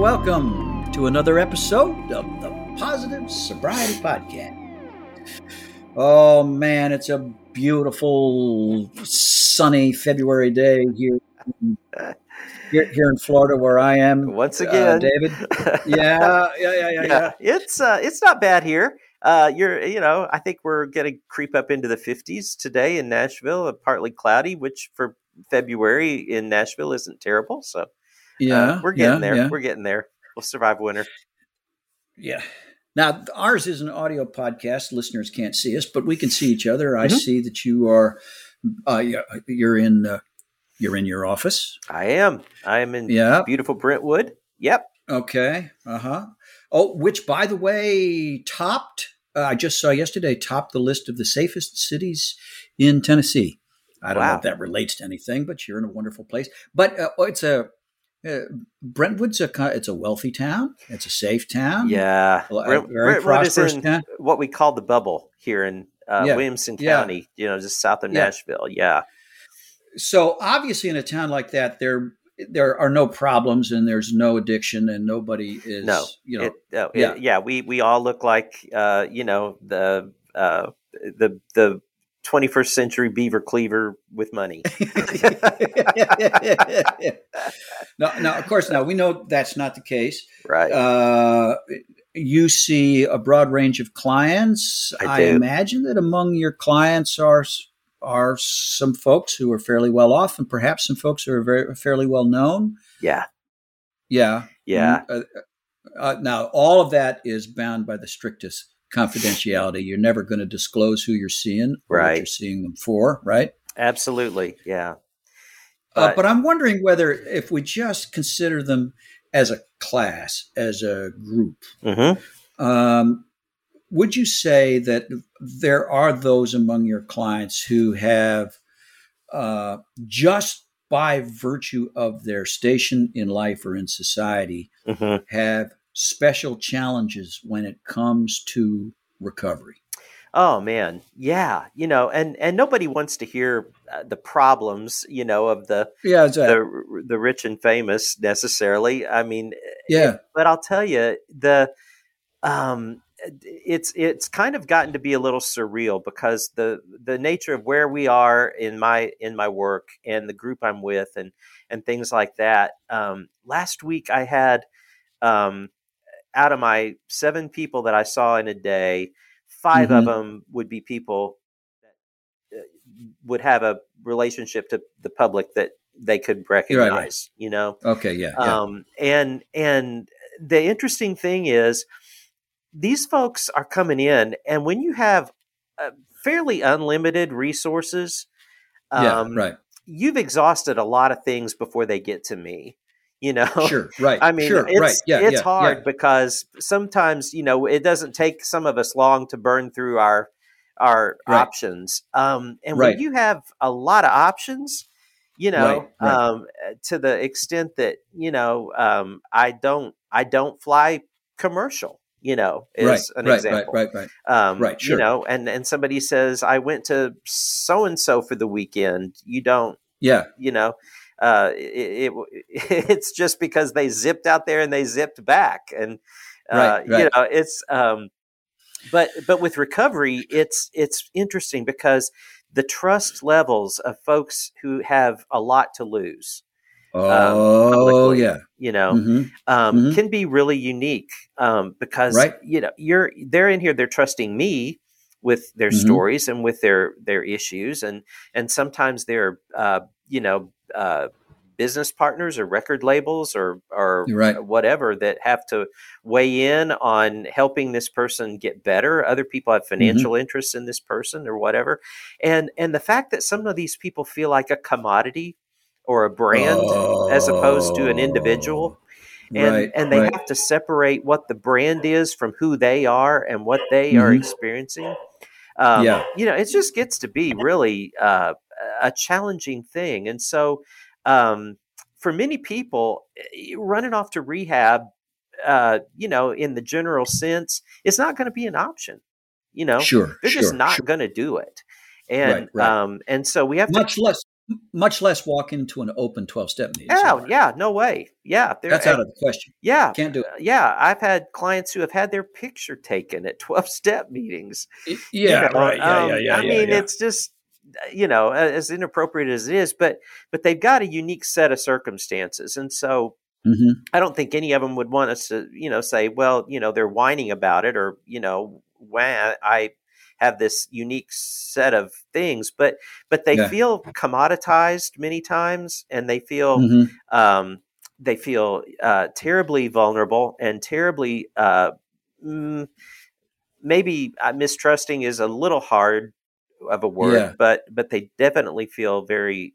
Welcome to another episode of the Positive Sobriety Podcast. Oh man, it's a beautiful, sunny February day here in Florida where I am. Once again, David. Yeah. It's not bad here. I think we're going to creep up into the 50s today in Nashville. Partly cloudy, which for February in Nashville isn't terrible. So. We're getting there. Yeah. We're getting there. We'll survive winter. Yeah. Now, ours is an audio podcast. Listeners can't see us, but we can see each other. I see that you are you're in your office. I am in beautiful Brentwood. Yep. Okay. Uh-huh. Oh, which, by the way, I just saw yesterday topped the list of the safest cities in Tennessee. I don't know if that relates to anything, but you're in a wonderful place. But Brentwood's it's a wealthy town. It's a safe town. Yeah, very prosperous town. What we call the bubble here in Williamson County, just south of Nashville. Yeah. So obviously, in a town like that, there are no problems and there's no addiction and nobody is. No. We all look like the 21st century beaver cleaver with money. No, of course, now we know that's not the case. Right. You see a broad range of clients. I imagine that among your clients are some folks who are fairly well off and perhaps some folks who are fairly well known. Yeah. Yeah. Yeah. Now, all of that is bound by the strictest confidentiality. You're never going to disclose who you're seeing or what you're seeing them for, right? Absolutely, yeah. But I'm wondering whether if we just consider them as a class, as a group, would you say that there are those among your clients who have just by virtue of their station in life or in society have special challenges when it comes to recovery? Oh man. Yeah. And nobody wants to hear the problems, of the rich and famous necessarily. I mean, but I'll tell you it's kind of gotten to be a little surreal because the nature of where we are in my work and the group I'm with and things like that. Last week I had, out of my 7 people that I saw in a day, 5 of them would be people that would have a relationship to the public that they could recognize, right. Okay. Yeah. And the interesting thing is these folks are coming in, and when you have fairly unlimited resources, you've exhausted a lot of things before they get to me. Sure. Right. I mean, sure, it's hard because sometimes, it doesn't take some of us long to burn through our options. And when you have a lot of options, to the extent that, I don't fly commercial, is an example. Right. Sure. And somebody says, I went to so-and-so for the weekend. You don't, it's just because they zipped out there and they zipped back, and but with recovery, it's interesting because the trust levels of folks who have a lot to lose, publicly, can be really unique, because, you know, they're in here, they're trusting me with their stories and with their issues. And sometimes they're, business partners or record labels or whatever that have to weigh in on helping this person get better. Other people have financial interests in this person or whatever. And the fact that some of these people feel like a commodity or a brand as opposed to an individual, and they have to separate what the brand is from who they are and what they are experiencing. It just gets to be really a challenging thing. And so, for many people, running off to rehab, in the general sense, is not going to be an option. They're just not going to do it, and and so we have much less walk into an open 12-step meeting. Oh, yeah, no way. Yeah, that's out of the question. Yeah, can't do it. Yeah, I've had clients who have had their picture taken at 12-step meetings. It's just, as inappropriate as it is, but they've got a unique set of circumstances. And so I don't think any of them would want us to, say, they're whining about it or, when I have this unique set of things, but they feel commoditized many times, and they feel, terribly vulnerable and terribly, maybe mistrusting is a little hard of a word, but they definitely feel very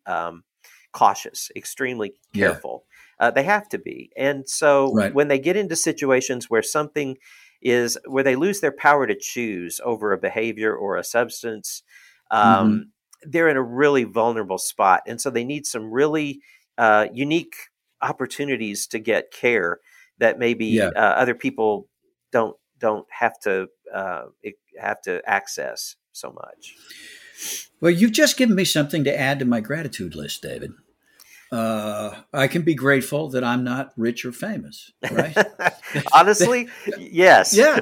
cautious, extremely careful. They have to be. And so when they get into situations where something is, where they lose their power to choose over a behavior or a substance, they're in a really vulnerable spot. And so they need some really unique opportunities to get care that maybe other people don't have to access so much. Well, you've just given me something to add to my gratitude list, David. I can be grateful that I'm not rich or famous, right? Honestly, yes. Yeah.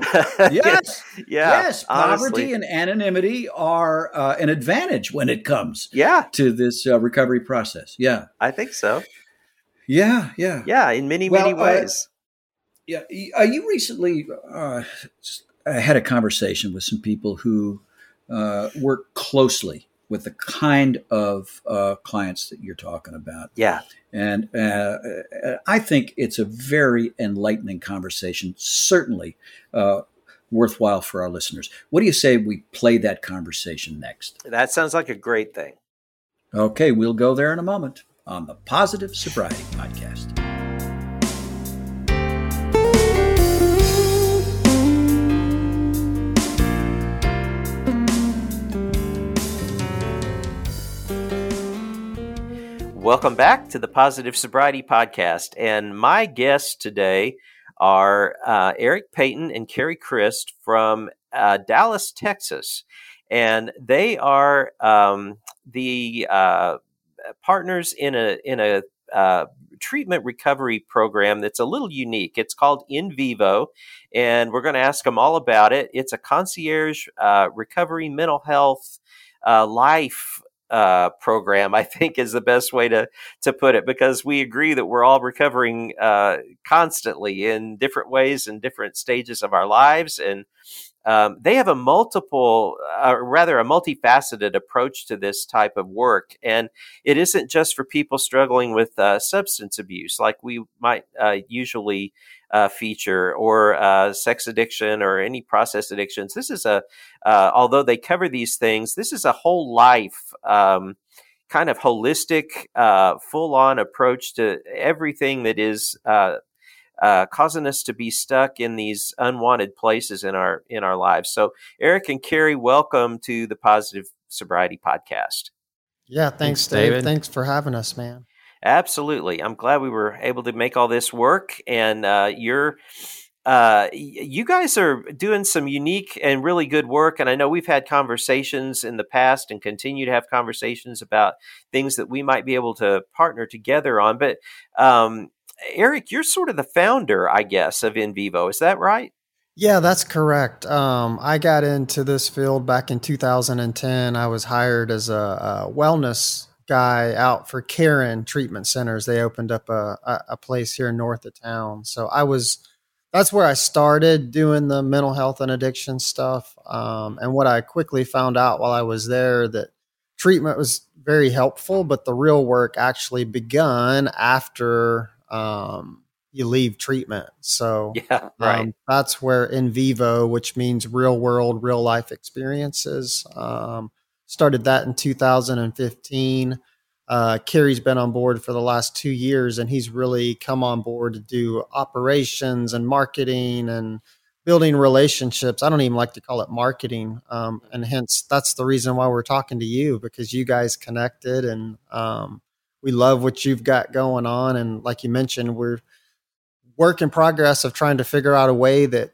Yes. Yes. Honestly. Poverty and anonymity are an advantage when it comes to this recovery process. Yeah. I think so. Yeah. Yeah. Yeah. In many ways. You recently had a conversation with some people who work closely with the kind of clients that you're talking about. Yeah. And I think it's a very enlightening conversation, certainly worthwhile for our listeners. What do you say we play that conversation next? That sounds like a great thing. Okay, we'll go there in a moment on the Positive Sobriety Podcast. Welcome back to the Positive Sobriety Podcast. And my guests today are Eric Payton and Carrie Christ from Dallas, Texas. And they are the partners in a treatment recovery program that's a little unique. It's called In Vivo, and we're going to ask them all about it. It's a concierge recovery, mental health, life program, I think, is the best way to put it, because we agree that we're all recovering constantly in different ways and different stages of our lives. And they have a multifaceted approach to this type of work. And it isn't just for people struggling with substance abuse, like we might usually feature, or sex addiction or any process addictions. This is although they cover these things, this is a whole life kind of holistic, full-on approach to everything that is causing us to be stuck in these unwanted places in our lives. So, Eric and Carrie, welcome to the Positive Sobriety Podcast. Yeah, thanks, David. Thanks for having us, man. Absolutely. I'm glad we were able to make all this work. And you guys are doing some unique and really good work. And I know we've had conversations in the past and continue to have conversations about things that we might be able to partner together on. But Eric, you're sort of the founder, I guess, of In Vivo. Is that right? Yeah, that's correct. I got into this field back in 2010. I was hired as a wellness guy out for Karen treatment centers. They opened up a place here north of town. So that's where I started doing the mental health and addiction stuff. And what I quickly found out while I was there, that treatment was very helpful, but the real work actually begun after you leave treatment. So yeah, right. That's where In Vivo, which means real world, real life experiences, started that in 2015. Carrie's been on board for the last 2 years, and he's really come on board to do operations and marketing and building relationships. I don't even like to call it marketing. And hence that's the reason why we're talking to you, because you guys connected, and we love what you've got going on. And like you mentioned, we're work in progress of trying to figure out a way that,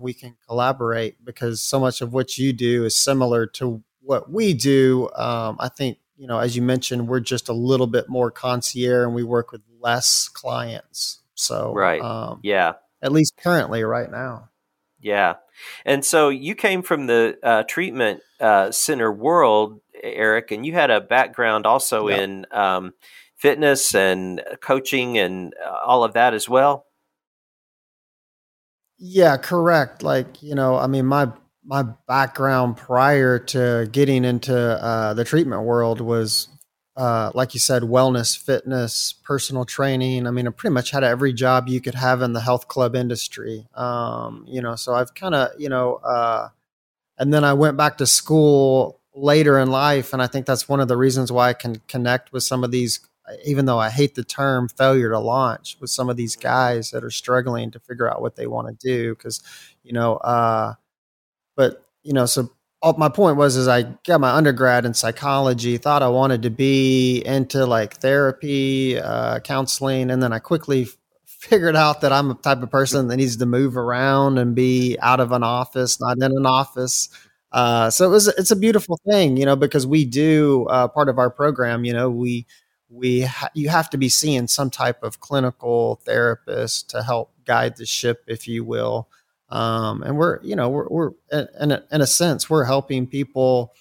we can collaborate, because so much of what you do is similar to what we do. I think, as you mentioned, we're just a little bit more concierge, and we work with less clients. So, right. Yeah. At least currently right now. Yeah. And so you came from the treatment center world, Eric, and you had a background also in fitness and coaching and all of that as well. Yeah, correct. My background prior to getting into the treatment world was, like you said, wellness, fitness, personal training. I pretty much had every job you could have in the health club industry. So I've kind of, and then I went back to school later in life. And I think that's one of the reasons why I can connect with some of these, even though I hate the term failure to launch, with some of these guys that are struggling to figure out what they want to do. Because, my point was I got my undergrad in psychology, thought I wanted to be into therapy, counseling. And then I quickly figured out that I'm a type of person that needs to move around and be out of an office, not in an office. So it's a beautiful thing, because we do part of our program, you have to be seeing some type of clinical therapist to help guide the ship, if you will. And we're in a sense, we're helping people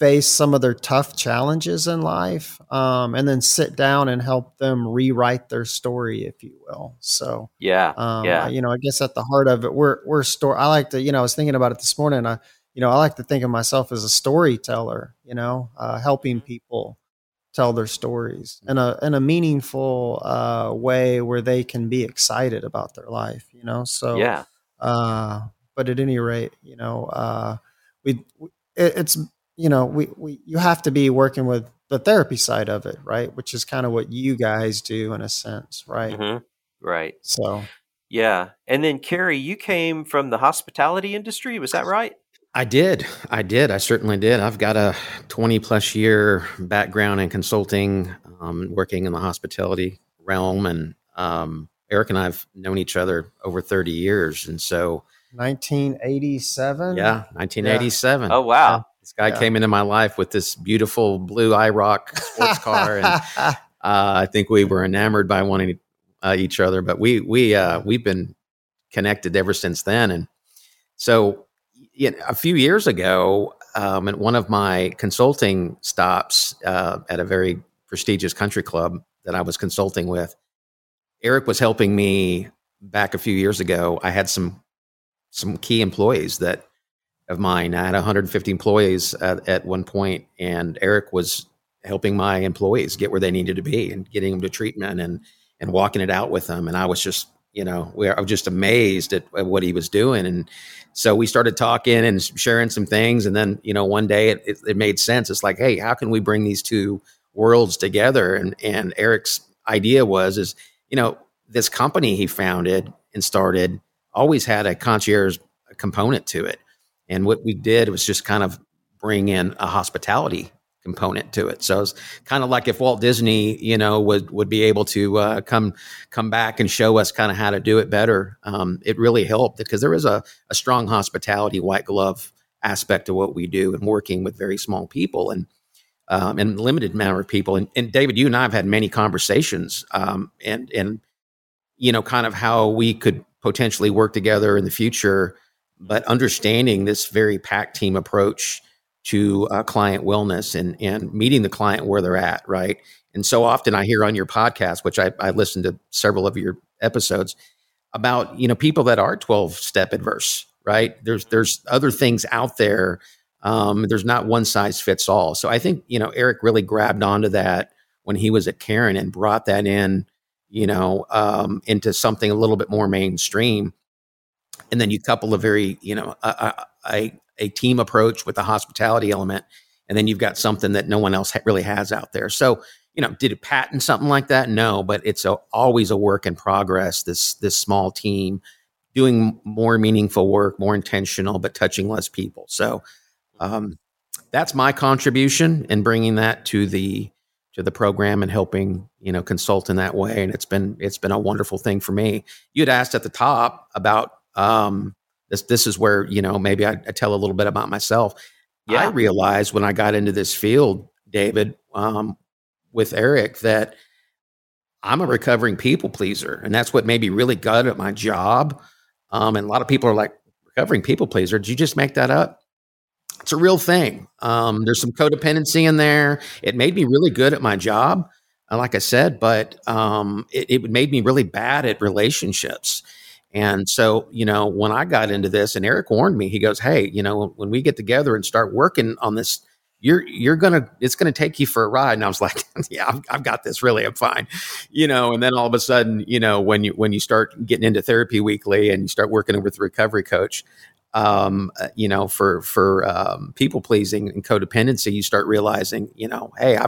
face some of their tough challenges in life, and then sit down and help them rewrite their story, if you will. So, I guess at the heart of it, we're story. I like to, I was thinking about it this morning. I like to think of myself as a storyteller, helping people tell their stories in a meaningful, way where they can be excited about their life, so, yeah. But at any rate, you have to be working with the therapy side of it, right? Which is kind of what you guys do in a sense, right? Mm-hmm. Right. So, yeah. And then Carrie, you came from the hospitality industry. Was that right? I did. I certainly did. I've got a 20 plus year background in consulting, working in the hospitality realm, and, Eric and I have known each other over 30 years. And so 1987. Yeah. 1987. Yeah. Oh, wow. So this guy came into my life with this beautiful blue IROC sports car. And I think we were enamored by wanting each other, but we've been connected ever since then. And so a few years ago, at one of my consulting stops, at a very prestigious country club that I was consulting with, Eric was helping me back a few years ago. I had some key employees of mine. I had 150 employees at one point, and Eric was helping my employees get where they needed to be and getting them to treatment and walking it out with them. And I was just, I was just amazed at what he was doing. And so we started talking and sharing some things. And then, one day it made sense. It's like, hey, how can we bring these two worlds together? And Eric's idea was, this company he founded and started always had a concierge component to it. And what we did was just kind of bring in a hospitality component to it. So it's kind of like if Walt Disney, would be able to come back and show us kind of how to do it better. It really helped because there is a strong hospitality, white glove aspect to what we do and working with very small people and limited amount of people. And David, you and I have had many conversations, kind of how we could potentially work together in the future, but understanding this very pack team approach to client wellness and meeting the client where they're at, right? And so often I hear on your podcast, which I listened to several of your episodes, about, you know, people that are 12-step adverse, right? There's other things out there. There's not one size fits all. So I think, you know, Eric really grabbed onto that when he was at Karen and brought that in, you know, into something a little bit more mainstream. And then you couple a very, you know, a team approach with the hospitality element. And then you've got something that no one else really has out there. So, you know, did it patent something like that? No, but it's always a work in progress. This small team doing more meaningful work, more intentional, but touching less people. So that's my contribution in bringing that to the program and helping, you know, consult in that way. And it's been a wonderful thing for me. You had asked at the top about this is where, you know, maybe I tell a little bit about myself. Yeah. I realized when I got into this field, David, with Eric, that I'm a recovering people pleaser. And that's what made me really good at my job. And a lot of people are like, recovering people pleaser? Did you just make that up? It's a real thing. There's some codependency in there. It made me really good at my job, like I said, but it made me really bad at relationships. And so, you know, when I got into this and Eric warned me, he goes, hey, you know, when we get together and start working on this, it's going to take you for a ride. And I was like, yeah, I've got this, really, I'm fine. You know, and then all of a sudden, you know, when you start getting into therapy weekly and you start working with the recovery coach, you know, for people pleasing and codependency, you start realizing, you know, hey,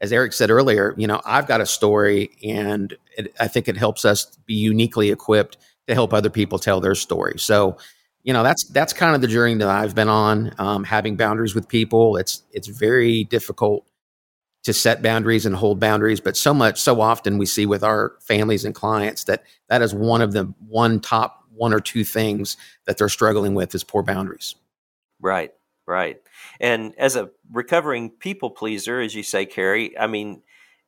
as Eric said earlier, you know, I've got a story, and I think it helps us be uniquely equipped to help other people tell their story. So, you know, that's kind of the journey that I've been on, having boundaries with people. It's very difficult to set boundaries and hold boundaries, but so often we see with our families and clients that is one of the one or two things that they're struggling with is poor boundaries. Right. And as a recovering people pleaser, as you say, Carrie, I mean,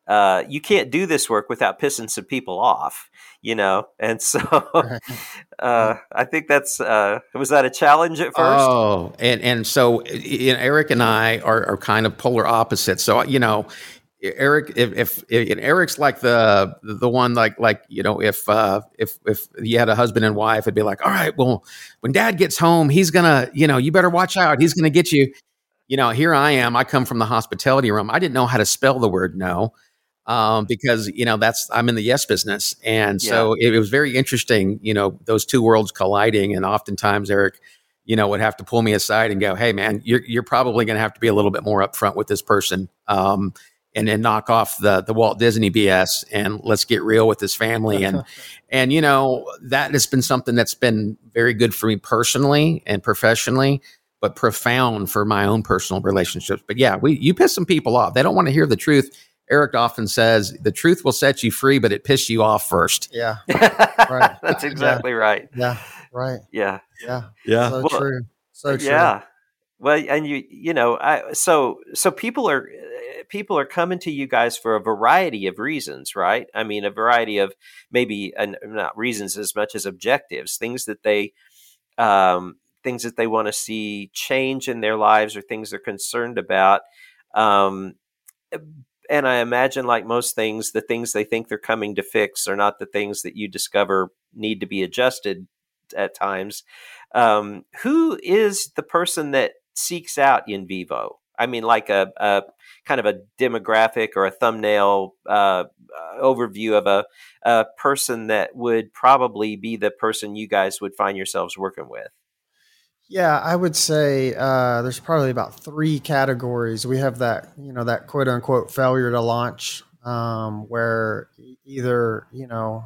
you can't do this work without pissing some people off, you know? And so I think was that a challenge at first? Oh, and so, you know, Eric and I are kind of polar opposites. So, you know, Eric, if and Eric's like the one like, you know, if you had a husband and wife, it'd be like, all right, well, when dad gets home, he's gonna, you know, you better watch out. He's gonna get you. You know, here I am, I come from the hospitality room. I didn't know how to spell the word no, because, you know, I'm in the yes business. And so it was very interesting, you know, those two worlds colliding. And oftentimes Eric, you know, would have to pull me aside and go, hey man, you're probably going to have to be a little bit more upfront with this person. And then knock off the Walt Disney BS and let's get real with this family. And, you know, that has been something that's been very good for me personally and professionally, but profound for my own personal relationships. But yeah, you piss some people off. They don't want to hear the truth. Eric often says the truth will set you free, but it pissed you off first. Yeah. Right. That's exactly right. Yeah. Right. Yeah. Yeah. Yeah. So true. So true. Yeah. Well, and you know, so people are coming to you guys for a variety of reasons, right? I mean, a variety of maybe not reasons as much as objectives, things that they want to see change in their lives or things they're concerned about. And I imagine, like most things, the things they think they're coming to fix are not the things that you discover need to be adjusted at times. Who is the person that seeks out In Vivo? I mean, like a kind of a demographic or a thumbnail overview of a person that would probably be the person you guys would find yourselves working with. Yeah, I would say there's probably about three categories. We have that, you know, that quote unquote failure to launch, where either, you know,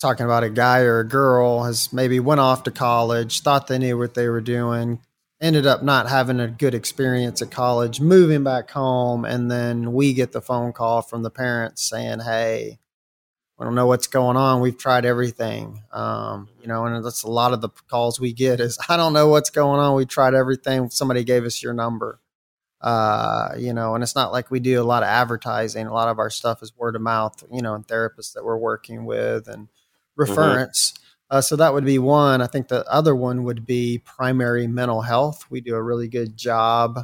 talking about a guy or a girl has maybe went off to college, thought they knew what they were doing, ended up not having a good experience at college, moving back home. And then we get the phone call from the parents saying, hey, I don't know what's going on. We've tried everything. You know, and that's a lot of the calls we get is, I don't know what's going on. We tried everything. Somebody gave us your number, you know, and it's not like we do a lot of advertising. A lot of our stuff is word of mouth, you know, and therapists that we're working with and reference. Mm-hmm. So that would be one. I think the other one would be primary mental health. We do a really good job.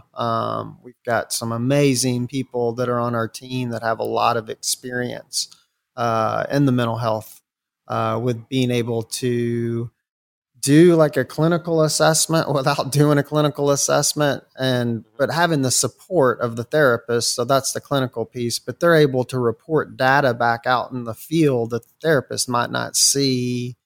We've got some amazing people that are on our team that have a lot of experience in the mental health with being able to do like a clinical assessment without doing a clinical assessment, but having the support of the therapist. So that's the clinical piece, but they're able to report data back out in the field that the therapist might not see,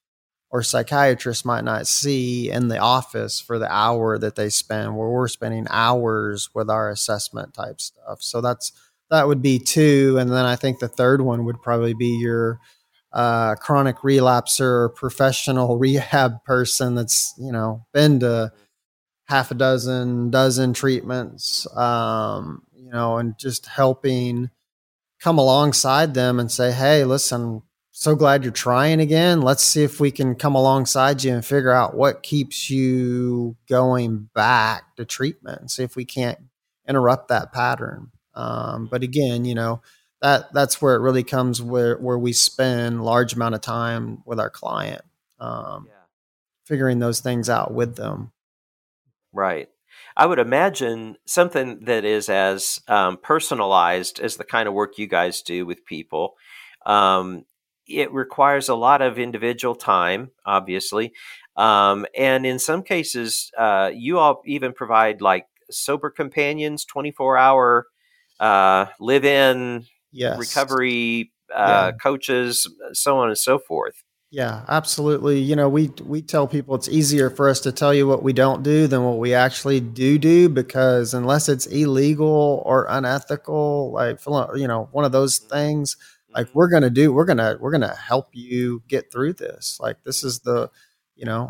or psychiatrists might not see in the office for the hour that they spend, where we're spending hours with our assessment type stuff. So that would be two. And then I think the third one would probably be your chronic relapser professional rehab person that's, been to half a dozen treatments, and just helping come alongside them and say, hey, listen, so glad you're trying again. Let's see if we can come alongside you and figure out what keeps you going back to treatment and see if we can't interrupt that pattern. But again, that's where it really comes where we spend large amount of time with our client, figuring those things out with them. Right. I would imagine something that is as personalized as the kind of work you guys do with people. It requires a lot of individual time, obviously. And in some cases, you all even provide like sober companions, 24-hour live-in recovery coaches, so on and so forth. Yeah, absolutely. We tell people it's easier for us to tell you what we don't do than what we actually do, because unless it's illegal or unethical, like, one of those things, like we're going to help you get through this. Like this is the,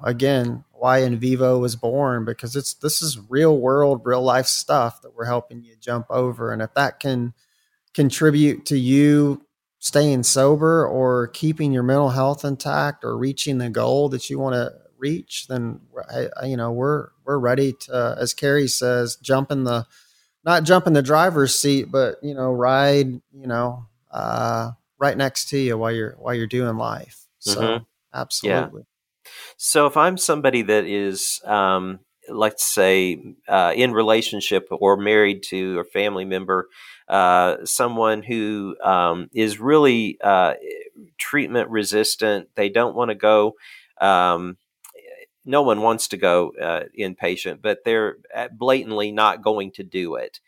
again, why In Vivo was born, because this is real world, real life stuff that we're helping you jump over. And if that can contribute to you staying sober or keeping your mental health intact or reaching the goal that you want to reach, then we're ready to, as Carrie says, not jump in the driver's seat, but, ride, right next to you while you're doing life. So absolutely. Yeah. So if I'm somebody that is, let's say, in relationship or married to a family member, someone who is really treatment resistant, they don't want to go. No one wants to go inpatient, but they're blatantly not going to do it.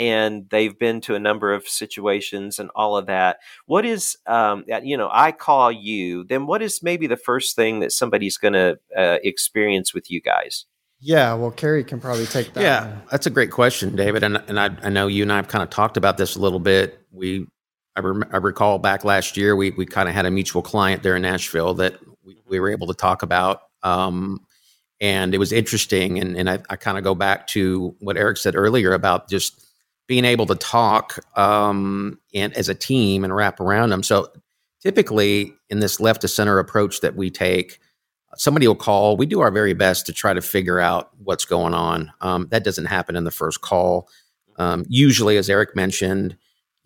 And they've been to a number of situations and all of that. What is, I call you, then what is maybe the first thing that somebody's going to experience with you guys? Yeah. Well, Carrie can probably take that. Yeah. That's a great question, David. And I know you and I have kind of talked about this a little bit. I recall back last year, we kind of had a mutual client there in Nashville that we were able to talk about, and it was interesting. And I kind of go back to what Eric said earlier about just being able to talk and as a team and wrap around them. So typically in this left to center approach that we take, somebody will call. We do our very best to try to figure out what's going on. That doesn't happen in the first call. Usually, as Eric mentioned,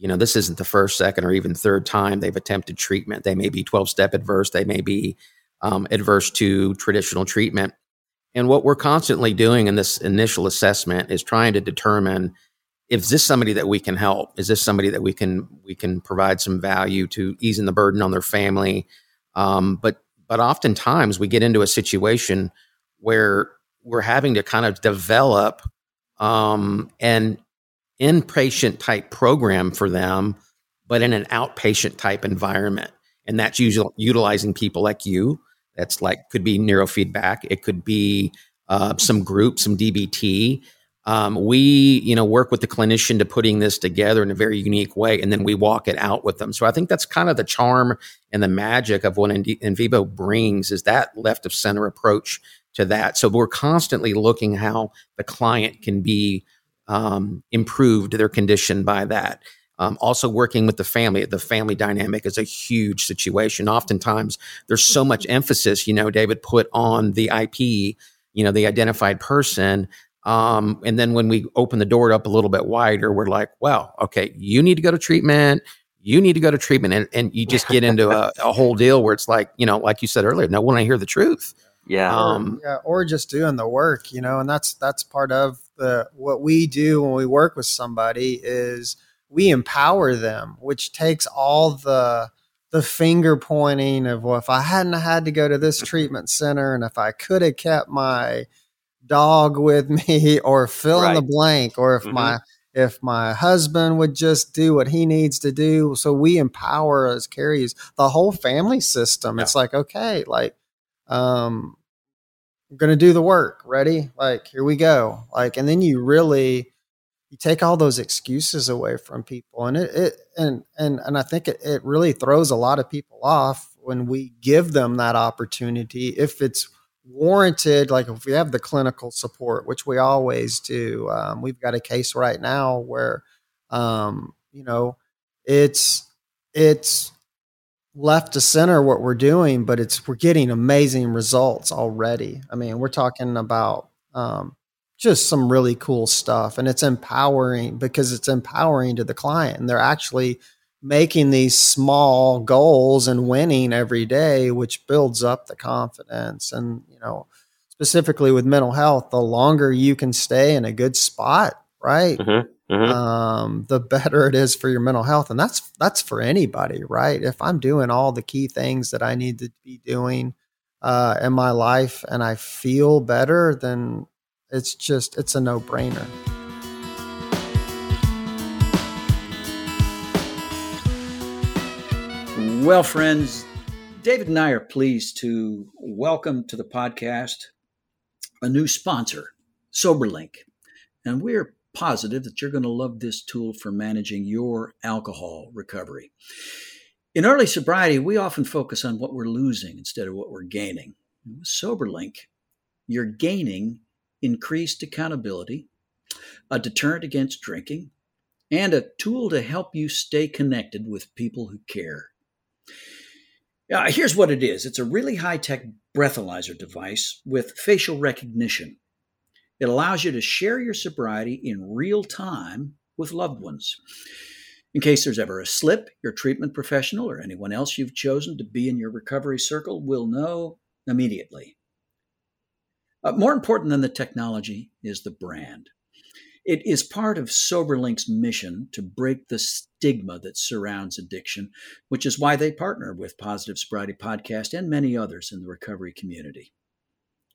this isn't the first, second, or even third time they've attempted treatment. They may be 12-step adverse. They may be adverse to traditional treatment. And what we're constantly doing in this initial assessment is trying to determine, is this somebody that we can help? Is this somebody that we can provide some value to, easing the burden on their family? But oftentimes we get into a situation where we're having to kind of develop an inpatient type program for them, but in an outpatient type environment. And that's usually utilizing people like you. That's like, could be neurofeedback. It could be some group, some DBT. We work with the clinician to putting this together in a very unique way, and then we walk it out with them. So I think that's kind of the charm and the magic of what In Vivo brings, is that left of center approach to that. So we're constantly looking how the client can be improved their condition by that. Also working with the family dynamic is a huge situation. Oftentimes there's so much emphasis, David, put on the IP, the identified person. And then when we open the door up a little bit wider, we're like, well, okay, you need to go to treatment. you need to go to treatment. And you just get into a whole deal where it's like, you know, like you said earlier, no one to hear the truth. Yeah. Or just doing the work, you know, and that's part of what we do when we work with somebody is we empower them, which takes all the finger pointing of, well, if I hadn't had to go to this treatment center and if I could have kept my dog with me or fill in the blank, or if my husband would just do what he needs to do. So we empower, as Carrie's, the whole family system. Yeah. It's like, okay, like, I'm going to do the work. Ready? Like, here we go. Like, and then you take all those excuses away from people. And it I think it really throws a lot of people off when we give them that opportunity. If it's warranted, like if we have the clinical support, which we always do, we've got a case right now where, you know, it's left to center what we're doing, but we're getting amazing results already. I mean, we're talking about, just some really cool stuff, and it's empowering because it's empowering to the client, and they're actually making these small goals and winning every day, which builds up the confidence. And, you know, specifically with mental health, the longer you can stay in a good spot, right? Mm-hmm. Mm-hmm. The better it is for your mental health. And that's for anybody, right? If I'm doing all the key things that I need to be doing, in my life, and I feel better, then it's a no-brainer. Well, friends, David and I are pleased to welcome to the podcast a new sponsor, Soberlink. And we're positive that you're going to love this tool for managing your alcohol recovery. In early sobriety, we often focus on what we're losing instead of what we're gaining. With Soberlink, you're gaining increased accountability, a deterrent against drinking, and a tool to help you stay connected with people who care. Here's what it is. It's a really high-tech breathalyzer device with facial recognition. It allows you to share your sobriety in real time with loved ones. In case there's ever a slip, your treatment professional or anyone else you've chosen to be in your recovery circle will know immediately. More important than the technology is the brand. It is part of Soberlink's mission to break the stigma that surrounds addiction, which is why they partner with Positive Sobriety Podcast and many others in the recovery community.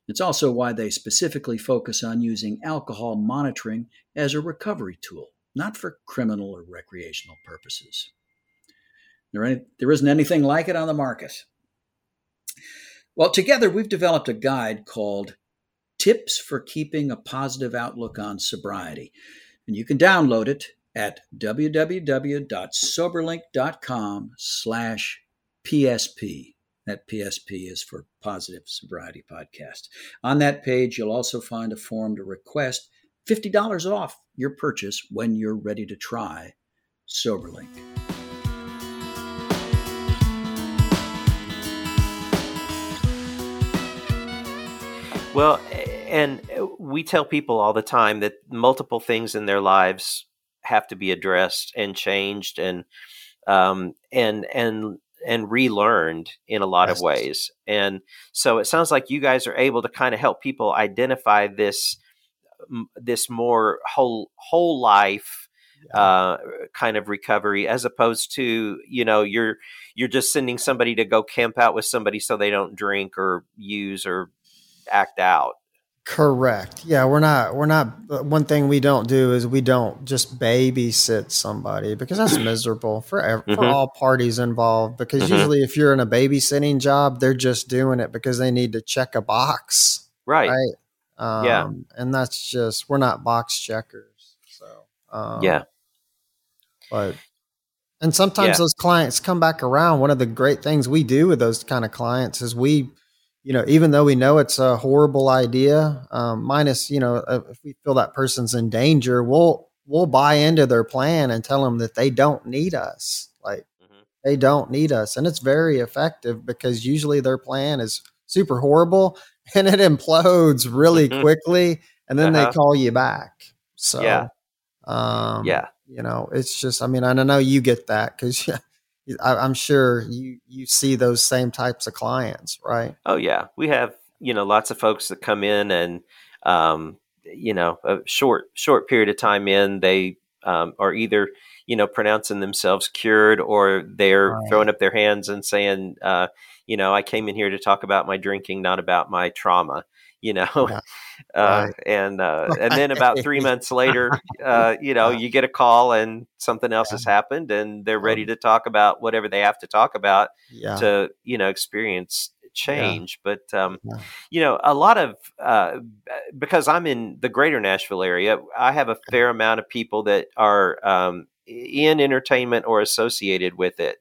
It's also why they specifically focus on using alcohol monitoring as a recovery tool, not for criminal or recreational purposes. There isn't anything like it on the market. Well, together we've developed a guide called Tips for Keeping a Positive Outlook on Sobriety. And you can download it at www.soberlink.com/PSP. That PSP is for Positive Sobriety Podcast. On that page, you'll also find a form to request $50 off your purchase when you're ready to try Soberlink. Well, and we tell people all the time that multiple things in their lives have to be addressed and changed and relearned in a lot of ways. And so it sounds like you guys are able to kind of help people identify this more whole life kind of recovery, as opposed to, you know, you're just sending somebody to go camp out with somebody so they don't drink or use or act out. Correct. Yeah, we're not one thing we don't do is we don't just babysit somebody, because that's miserable for all parties involved, because usually if you're in a babysitting job, they're just doing it because they need to check a box. Right. Yeah. And that's just, we're not box checkers. So, yeah. And sometimes those clients come back around. One of the great things we do with those kind of clients is you know, even though we know it's a horrible idea, minus, you know, if we feel that person's in danger, we'll buy into their plan and tell them that they don't need us. Like they don't need us. And it's very effective, because usually their plan is super horrible and it implodes really quickly. And then they call you back. So, You know, it's just, I mean, and I know you get that because I'm sure you see those same types of clients, right? Oh yeah. We have, you know, lots of folks that come in and, you know, a short period of time in, they are either, you know, pronouncing themselves cured or they're right. throwing up their hands and saying, you know, I came in here to talk about my drinking, not about my trauma, you know, yeah. Right. And then about 3 months later, you know, you get a call and something else yeah. has happened and they're ready to talk about whatever they have to talk about yeah. to, you know, experience change. Yeah. But, yeah. you know, a lot of, because I'm in the greater Nashville area, I have a fair amount of people that are, in entertainment or associated with it.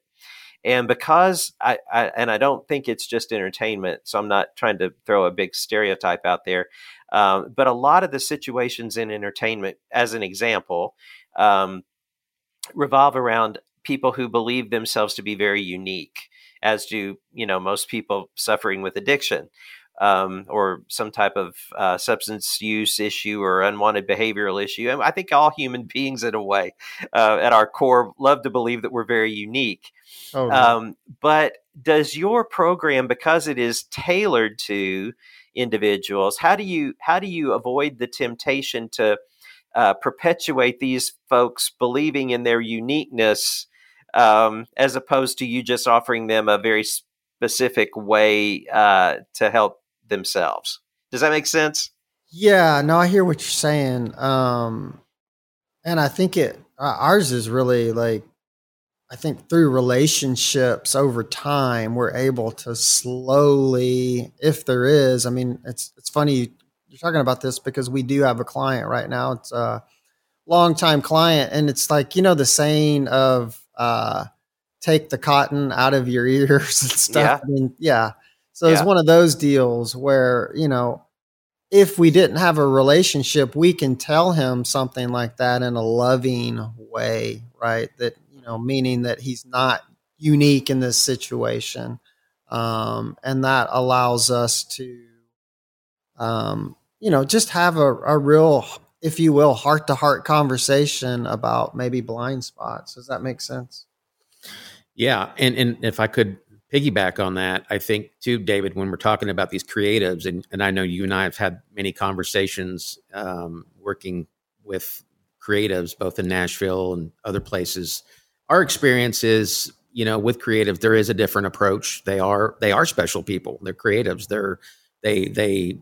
And because I don't think it's just entertainment, so I'm not trying to throw a big stereotype out there. But a lot of the situations in entertainment, as an example, revolve around people who believe themselves to be very unique, as do, you know, most people suffering with addiction or some type of substance use issue or unwanted behavioral issue. I think all human beings in a way at our core love to believe that we're very unique. Oh, right. But does your program, because it is tailored to individuals, how do you avoid the temptation to perpetuate these folks believing in their uniqueness as opposed to you just offering them a very specific way to help themselves? Does that make sense? Yeah, no, I hear what you're saying. And I think ours is really like, I think through relationships over time, we're able to slowly, if there is, I mean, it's funny you're talking about this because we do have a client right now. It's a longtime client. And it's like, you know, the saying of, take the cotton out of your ears and stuff. Yeah. I mean, yeah. So it's one of those deals where, you know, if we didn't have a relationship, we can tell him something like that in a loving way, right? That, you know, meaning that he's not unique in this situation. And that allows us to, you know, just have a real, if you will, heart-to-heart conversation about maybe blind spots. Does that make sense? Yeah. And if I could piggyback on that, I think too, David, when we're talking about these creatives, and I know you and I have had many conversations working with creatives, both in Nashville and other places, our experience is, you know, with creatives, there is a different approach. They are special people. They're creatives. They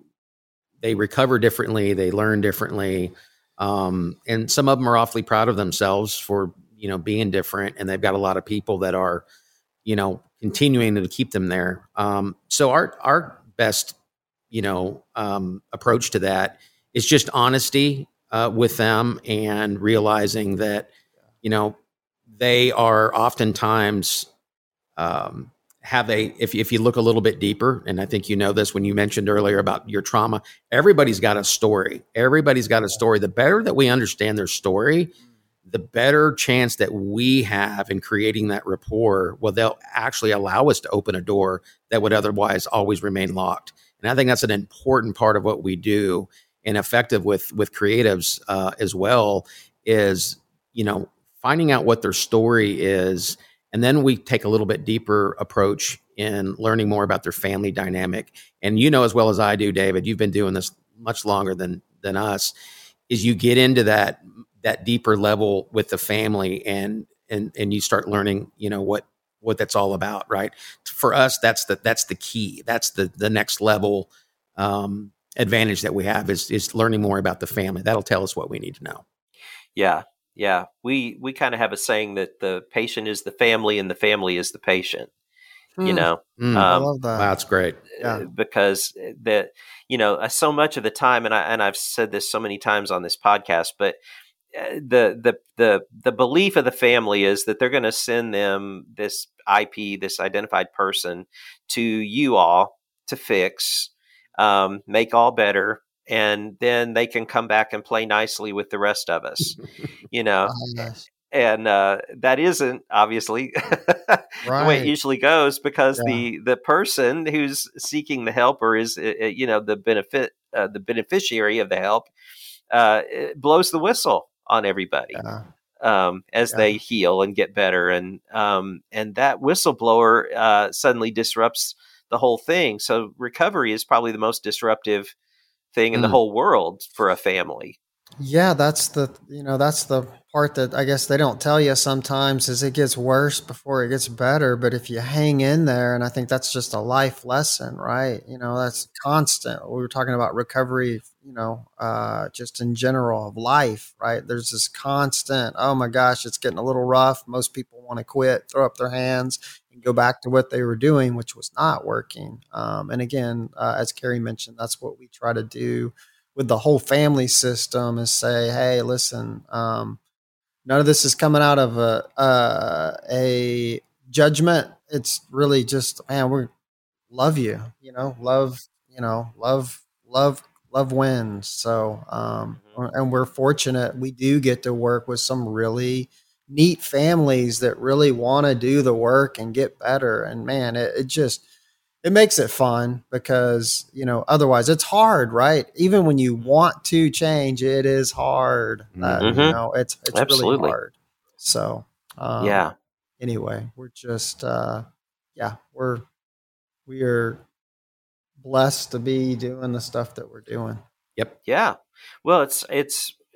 recover differently. They learn differently. And some of them are awfully proud of themselves for, you know, being different, and they've got a lot of people that are, you know, continuing to keep them there. So our best, you know, approach to that is just honesty with them and realizing that, you know, they are oftentimes if you look a little bit deeper, and I think you know this when you mentioned earlier about your trauma, everybody's got a story. Everybody's got a story. The better that we understand their story, the better chance that we have in creating that rapport, well, they'll actually allow us to open a door that would otherwise always remain locked. And I think that's an important part of what we do and effective with creatives as well is, you know, finding out what their story is. And then we take a little bit deeper approach in learning more about their family dynamic. And you know, as well as I do, David, you've been doing this much longer than us, is you get into that deeper level with the family and you start learning, you know, what that's all about. Right. For us, that's the key. That's the next level advantage that we have is learning more about the family. That'll tell us what we need to know. Yeah. Yeah. We kind of have a saying that the patient is the family and the family is the patient, you know? I love that. Wow, that's great. Yeah. Because that, you know, so much of the time, and I've said this so many times on this podcast, but the belief of the family is that they're going to send them this IP, this identified person, to you all to fix, make all better, and then they can come back and play nicely with the rest of us, you know. Oh, yes. And that isn't obviously right. the way it usually goes, because the person who's seeking the help or is you know the beneficiary of the help blows the whistle on everybody. as they heal and get better. And that whistleblower suddenly disrupts the whole thing. So recovery is probably the most disruptive thing in the whole world for a family. Yeah, that's the part that I guess they don't tell you sometimes is it gets worse before it gets better. But if you hang in there, and I think that's just a life lesson, right? You know, that's constant. We were talking about recovery, you know, just in general of life, right? There's this constant, oh my gosh, it's getting a little rough. Most people want to quit, throw up their hands and go back to what they were doing, which was not working. And again, as Carrie mentioned, that's what we try to do with the whole family system is say, hey, listen, none of this is coming out of a judgment. It's really just, man, we love you, love wins. So, and we're fortunate we do get to work with some really neat families that really want to do the work and get better. And man, it makes it fun because, you know, otherwise it's hard, right? Even when you want to change, it is hard. You know, it's absolutely really hard. So, anyway, we're just, we are blessed to be doing the stuff that we're doing. Yep. Yeah. Well,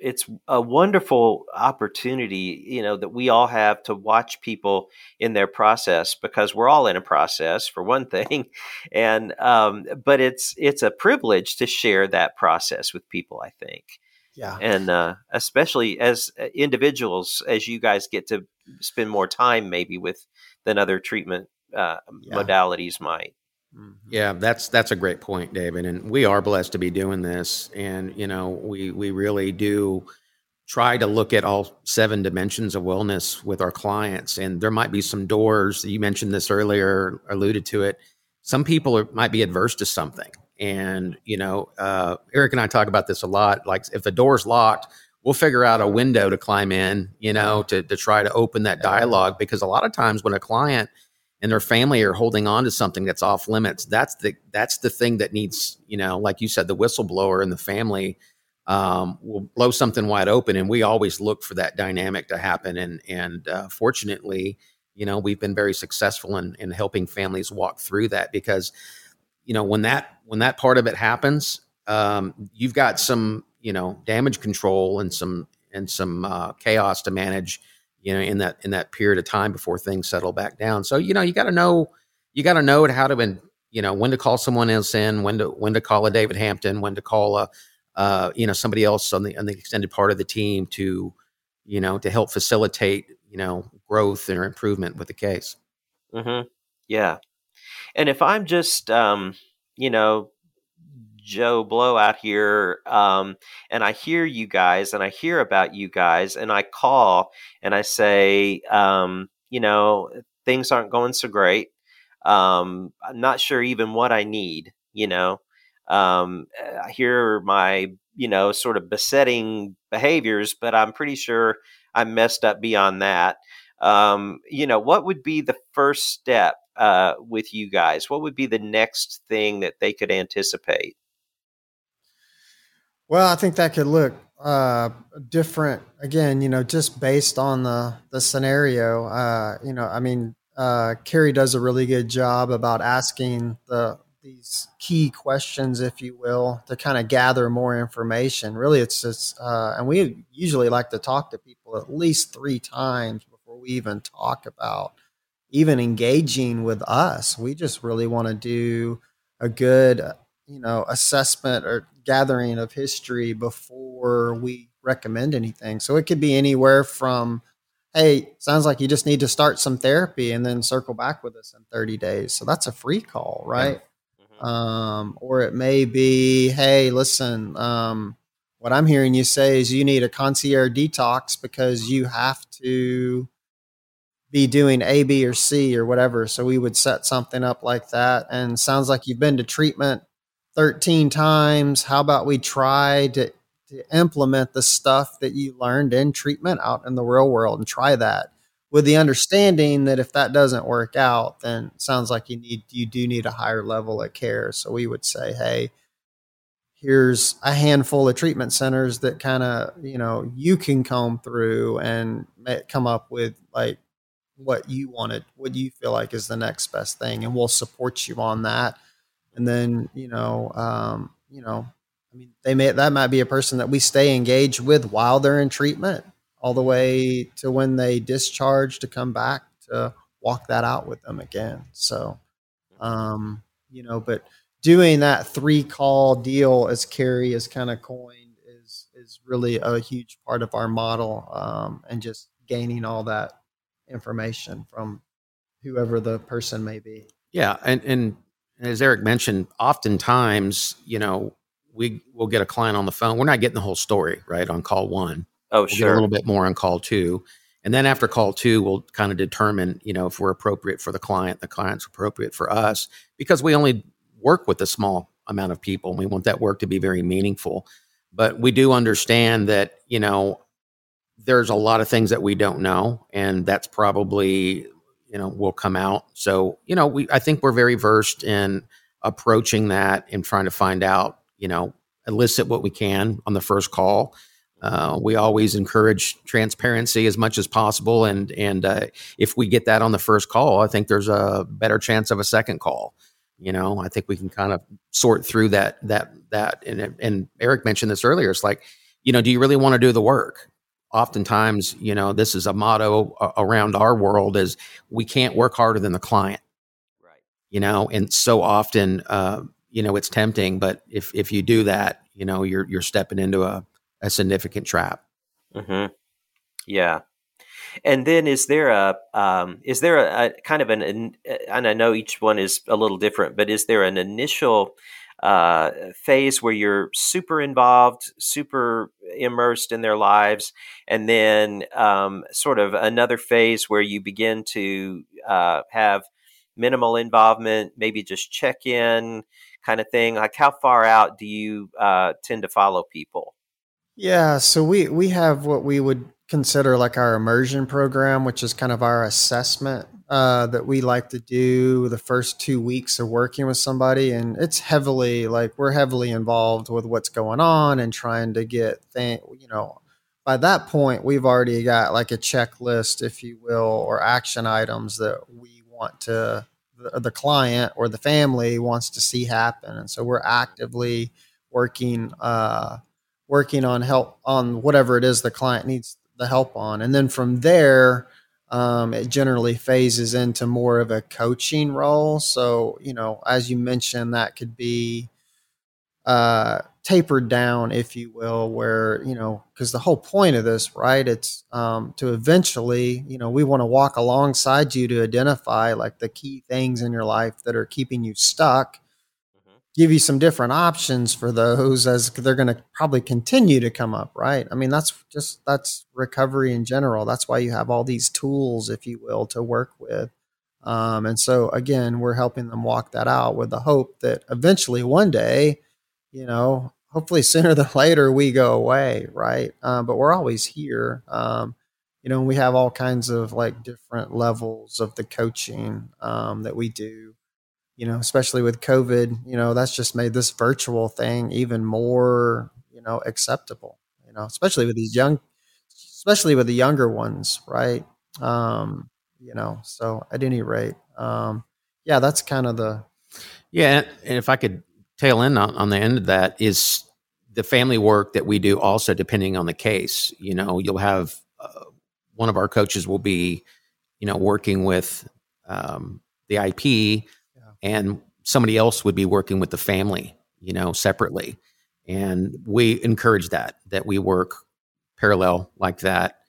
it's a wonderful opportunity, you know, that we all have to watch people in their process because we're all in a process for one thing. And, but it's a privilege to share that process with people, I think. Yeah. And, especially as individuals, as you guys get to spend more time maybe with than other treatment, modalities might. Yeah, that's a great point, David. And we are blessed to be doing this. And, you know, we really do try to look at all 7 dimensions of wellness with our clients. And there might be some doors. You mentioned this earlier, alluded to it. Some people might be adverse to something. And, you know, Eric and I talk about this a lot. Like if the door's locked, we'll figure out a window to climb in, you know, to try to open that dialogue. Because a lot of times when a client and their family are holding on to something that's off limits, that's the thing that needs, you know, like you said, the whistleblower in the family will blow something wide open. And we always look for that dynamic to happen. And fortunately, you know, we've been very successful in helping families walk through that because, you know, when that part of it happens, you've got some, you know, damage control and some chaos to manage, you know, in that period of time before things settle back down. So, you know, you got to know how to, you know, when to call someone else in, when to call a David Hampton, when to call somebody else on the extended part of the team to, you know, to help facilitate, you know, growth or improvement with the case. Mm-hmm. Yeah. And if I'm just, you know, Joe Blow out here, and I hear you guys and I hear about you guys and I call and I say, you know, things aren't going so great. I'm not sure even what I need, you know. I hear my, you know, sort of besetting behaviors, but I'm pretty sure I'm messed up beyond that. You know, what would be the first step with you guys? What would be the next thing that they could anticipate? Well, I think that could look different again, you know, just based on the scenario. You know, I mean, Carrie does a really good job about asking these key questions, if you will, to kind of gather more information. Really, it's just, and we usually like to talk to people at least 3 times before we even talk about even engaging with us. We just really want to do a good, you know, assessment or gathering of history before we recommend anything. So it could be anywhere from, hey, sounds like you just need to start some therapy and then circle back with us in 30 days. So that's a free call, right? Mm-hmm. Or it may be, hey, listen, what I'm hearing you say is you need a concierge detox because you have to be doing A, B, or C or whatever. So we would set something up like that. And sounds like you've been to treatment 13 times. How about we try to implement the stuff that you learned in treatment out in the real world and try that with the understanding that if that doesn't work out, then it sounds like you do need a higher level of care. So we would say, hey, here's a handful of treatment centers that kind of, you know, you can comb through and come up with like what you wanted, what you feel like is the next best thing. And we'll support you on that. And then, you know, I mean, that might be a person that we stay engaged with while they're in treatment all the way to when they discharge, to come back to walk that out with them again. So, you know, but doing that 3-call deal, as Carrie has kind of coined, is really a huge part of our model, and just gaining all that information from whoever the person may be. Yeah. And as Eric mentioned, oftentimes, you know, we will get a client on the phone. We're not getting the whole story, right, on call one. Oh, we'll sure. Get a little bit more on call two. And then after call two, we'll kind of determine, you know, if we're appropriate for the client's appropriate for us, because we only work with a small amount of people. And we want that work to be very meaningful. But we do understand that, you know, there's a lot of things that we don't know, and that's probably, you know, will come out. So, you know, I think we're very versed in approaching that and trying to find out, you know, elicit what we can on the first call. We always encourage transparency as much as possible. And if we get that on the first call, I think there's a better chance of a second call. You know, I think we can kind of sort through that. And Eric mentioned this earlier. It's like, you know, do you really want to do the work? Oftentimes, you know, this is a motto around our world is we can't work harder than the client. Right. You know, and so often, you know, it's tempting, but if you do that, you know, you're stepping into a significant trap. Mm-hmm. Yeah. And then is there a kind of and I know each one is a little different, but is there an initial phase where you're super involved, super immersed in their lives, and then sort of another phase where you begin to have minimal involvement, maybe just check in kind of thing? Like, how far out do you tend to follow people? Yeah, so we have what we would consider like our immersion program, which is kind of our assessment that we like to do the first 2 weeks of working with somebody. And it's heavily involved with what's going on and trying to get things, you know, by that point, we've already got like a checklist, if you will, or action items that we want to, the client or the family wants to see happen. And so we're actively working on help on whatever it is the client needs the help on. And then from there, it generally phases into more of a coaching role. So, you know, as you mentioned, that could be tapered down, if you will, where, you know, because the whole point of this, right, it's to eventually, you know, we want to walk alongside you to identify like the key things in your life that are keeping you stuck, give you some different options for those, as they're going to probably continue to come up, right? I mean, that's recovery in general. That's why you have all these tools, if you will, to work with. And so again, we're helping them walk that out with the hope that eventually one day, you know, hopefully sooner than later we go away, right? But we're always here. You know, we have all kinds of like different levels of the coaching that we do. You know, especially with COVID, you know, that's just made this virtual thing even more, you know, acceptable, you know, especially with the younger ones. Right. You know, so at any rate, yeah, that's kind of the. Yeah. And if I could tail in on the end of that is the family work that we do also, depending on the case. You know, you'll have one of our coaches will be, you know, working with the IP, and somebody else would be working with the family, you know, separately. And we encourage that we work parallel like that.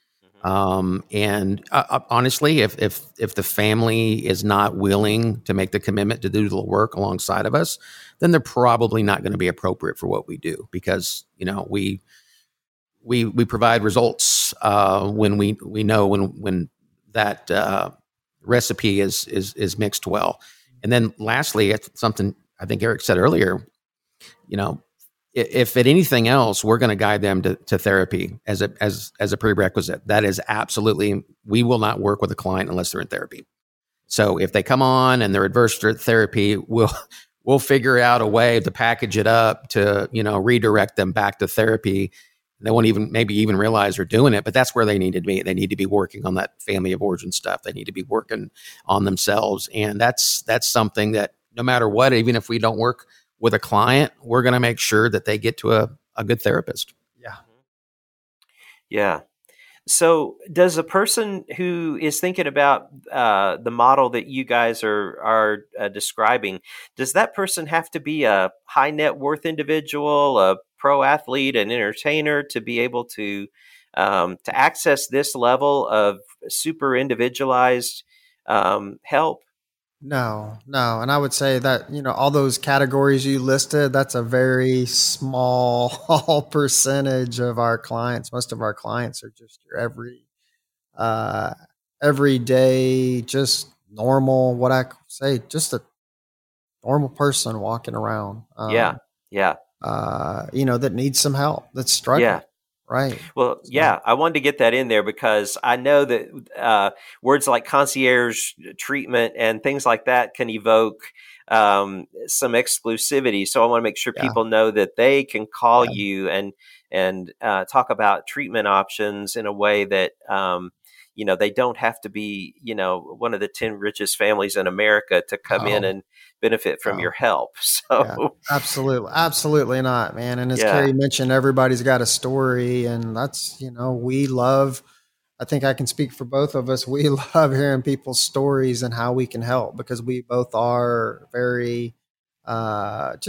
Mm-hmm. And honestly, if the family is not willing to make the commitment to do the work alongside of us, then they're probably not going to be appropriate for what we do, because, you know, we provide results when we know when that recipe is mixed well. And then lastly, it's something I think Eric said earlier, you know, if at anything else, we're going to guide them to therapy as a prerequisite. That is absolutely, we will not work with a client unless they're in therapy. So if they come on and they're adverse to therapy, we'll we'll figure out a way to package it up to, you know, redirect them back to therapy. They won't even maybe even realize they're doing it, but that's where they need to be. They need to be working on that family of origin stuff. They need to be working on themselves. And that's something that no matter what, even if we don't work with a client, we're going to make sure that they get to a good therapist. Yeah. Yeah. So does a person who is thinking about the model that you guys are describing, does that person have to be a high net worth individual, a pro athlete, an entertainer to be able to access this level of super individualized help? No. And I would say that, you know, all those categories you listed, that's a very small percentage of our clients. Most of our clients are just your everyday, just normal, what I say, just a normal person walking around. You know, that needs some help, that's struggling. Yeah. Right. Well, yeah, I wanted to get that in there because I know that words like concierge treatment and things like that can evoke some exclusivity. So I want to make sure people know that they can call you and talk about treatment options in a way that, you know, they don't have to be, you know, one of the 10 richest families in America to come in and benefit from your help. So absolutely not, man. And as Carrie mentioned, everybody's got a story, and that's, you know, I think I can speak for both of us. We love hearing people's stories and how we can help, because we both are very, we love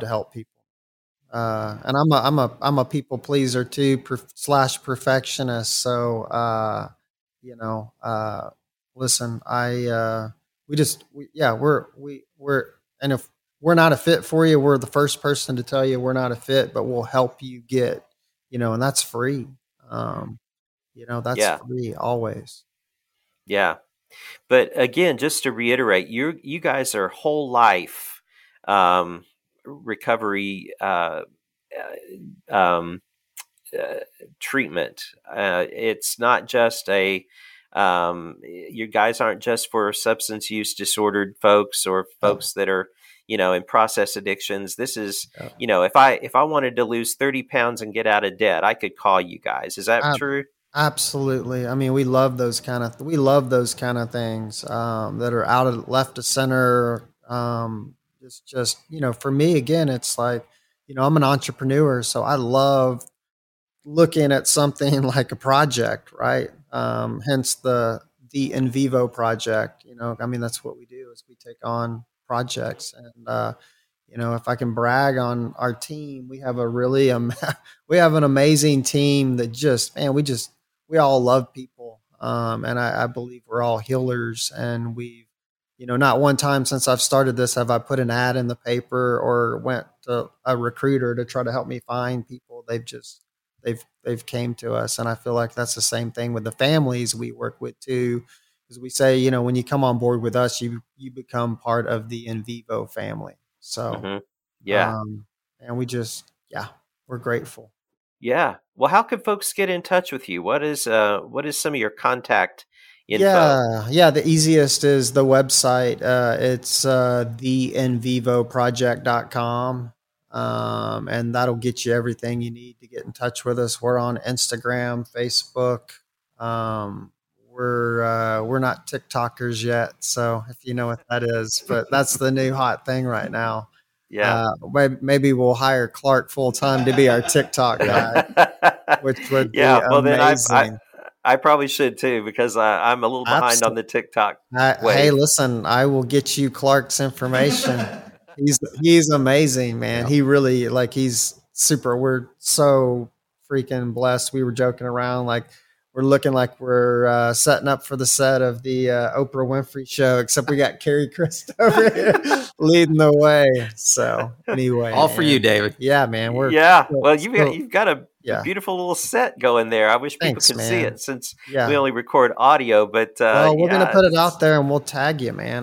to help people. And I'm a people pleaser too, / perfectionist. So, listen, and if we're not a fit for you, we're the first person to tell you we're not a fit, but we'll help you get, you know, and that's free. That's free always. Yeah. But again, just to reiterate, you guys are whole life, recovery, treatment. It's not just you guys aren't just for substance use disordered folks or folks that are, you know, in process addictions. This is, you know, if I wanted to lose 30 pounds and get out of debt, I could call you guys. Is that true? Absolutely. I mean, we love those kind of things, that are out of left to center. It's just, you know, for me, again, it's like, you know, I'm an entrepreneur, so I love looking at something like a project, right? Hence the In Vivo project. You know, I mean, that's what we do, is we take on projects. And, you know, if I can brag on our team, we have an amazing team that we all love people. And I believe we're all healers, and you know, not one time since I've started this have I put an ad in the paper or went to a recruiter to try to help me find people. They've came to us. And I feel like that's the same thing with the families we work with too, because we say, you know, when you come on board with us, you become part of the In Vivo family. So, and we just, we're grateful. Yeah. Well, how can folks get in touch with you? What is some of your contact info? Yeah. The easiest is the website. It's theinvivoproject.com. And that'll get you everything you need to get in touch with us. We're on Instagram, Facebook. We're not TikTokers yet, so if you know what that is, but that's the new hot thing right now. Yeah. Maybe we'll hire Clark full time to be our TikTok guy, which would be amazing. Then I probably should too, because I'm a little behind on the TikTok. Hey, listen, I will get you Clark's information. He's amazing, man. Yeah. He really, like, he's super. We're so freaking blessed. We were joking around, like, we're looking like we're setting up for the set of the Oprah Winfrey Show, except we got Carrie Christ over here leading the way. So anyway, all for you, David. Yeah, man. You've got a beautiful little set going there. I wish people could see it, since we only record audio. But we're gonna put it out there, and we'll tag you, man.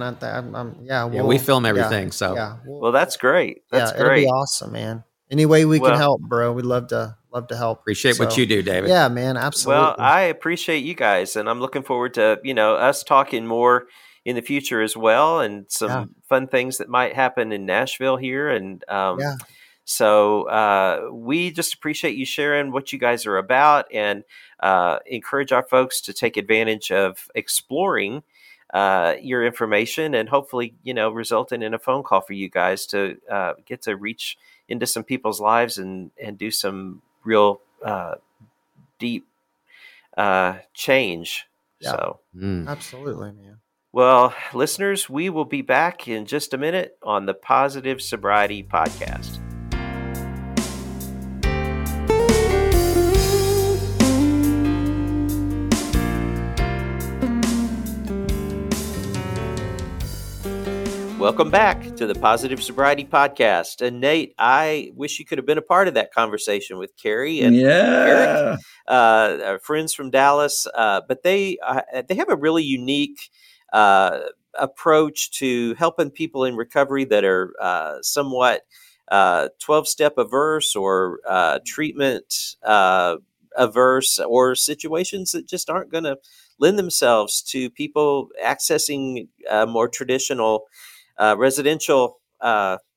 We film everything. That's great. That's great. It'll be awesome, man. Any way we can help, bro. We'd love to help. Appreciate what you do, David. Yeah, man. Absolutely. Well, I appreciate you guys, and I'm looking forward to, you know, us talking more in the future as well, and some fun things that might happen in Nashville here. And so we just appreciate you sharing what you guys are about, and encourage our folks to take advantage of exploring your information, and hopefully, you know, resulting in a phone call for you guys to get to reach into some people's lives and do some real deep change. Yeah. So absolutely, man. Well, listeners, we will be back in just a minute on the Positive Sobriety Podcast. Welcome back to the Positive Sobriety Podcast. And Nate, I wish you could have been a part of that conversation with Carrie and Eric, our friends from Dallas. But they have a really unique approach to helping people in recovery that are somewhat 12-step averse or treatment averse, or situations that just aren't going to lend themselves to people accessing more traditional residential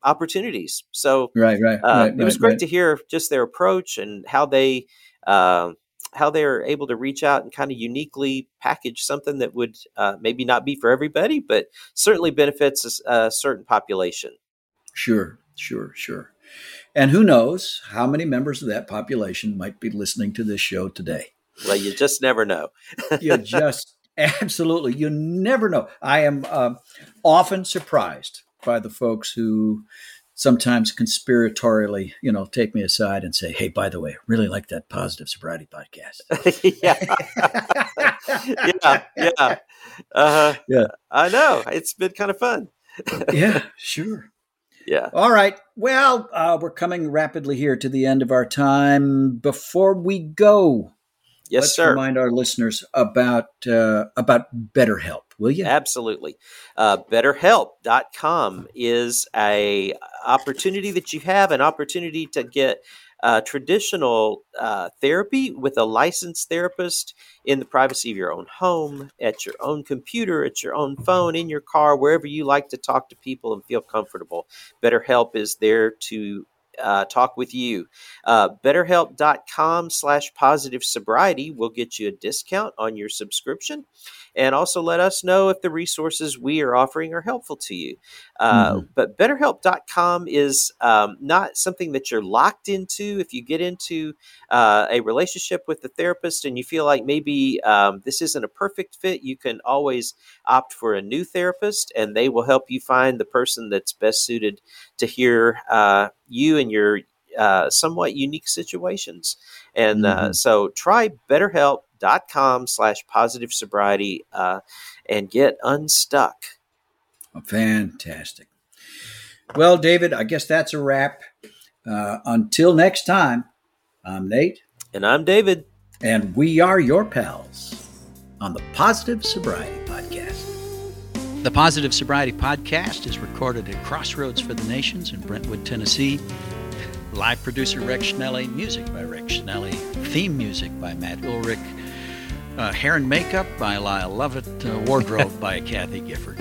opportunities. So it was great to hear just their approach and how they are able to reach out and kind of uniquely package something that would maybe not be for everybody, but certainly benefits a certain population. Sure. And who knows how many members of that population might be listening to this show today. Well, you just never know. You never know. I am often surprised by the folks who sometimes conspiratorially, you know, take me aside and say, "Hey, by the way, I really like that Positive Sobriety Podcast." I know. It's been kind of fun. All right. Well, we're coming rapidly here to the end of our time. Before we go, let's remind our listeners about BetterHelp, will you? Absolutely. BetterHelp.com is an opportunity that you have, an opportunity to get traditional therapy with a licensed therapist in the privacy of your own home, at your own computer, at your own phone, in your car, wherever you like to talk to people and feel comfortable. BetterHelp is there to talk with you. BetterHelp.com/positive sobriety will get you a discount on your subscription, and also let us know if the resources we are offering are helpful to you. But BetterHelp.com is not something that you're locked into. If you get into a relationship with the therapist and you feel like maybe this isn't a perfect fit, you can always opt for a new therapist, and they will help you find the person that's best suited to hear you and your somewhat unique situations. And so try BetterHelp.com/positive sobriety and get unstuck. Fantastic. Well, David, I guess that's a wrap. Until next time, I'm Nate. And I'm David. And we are your pals on the Positive Sobriety Podcast. The Positive Sobriety Podcast is recorded at Crossroads for the Nations in Brentwood, Tennessee. Live producer Rick Schnelli, music by Rick Schnelli, theme music by Matt Ulrich, hair and makeup by Lyle Lovett, wardrobe by Kathy Gifford.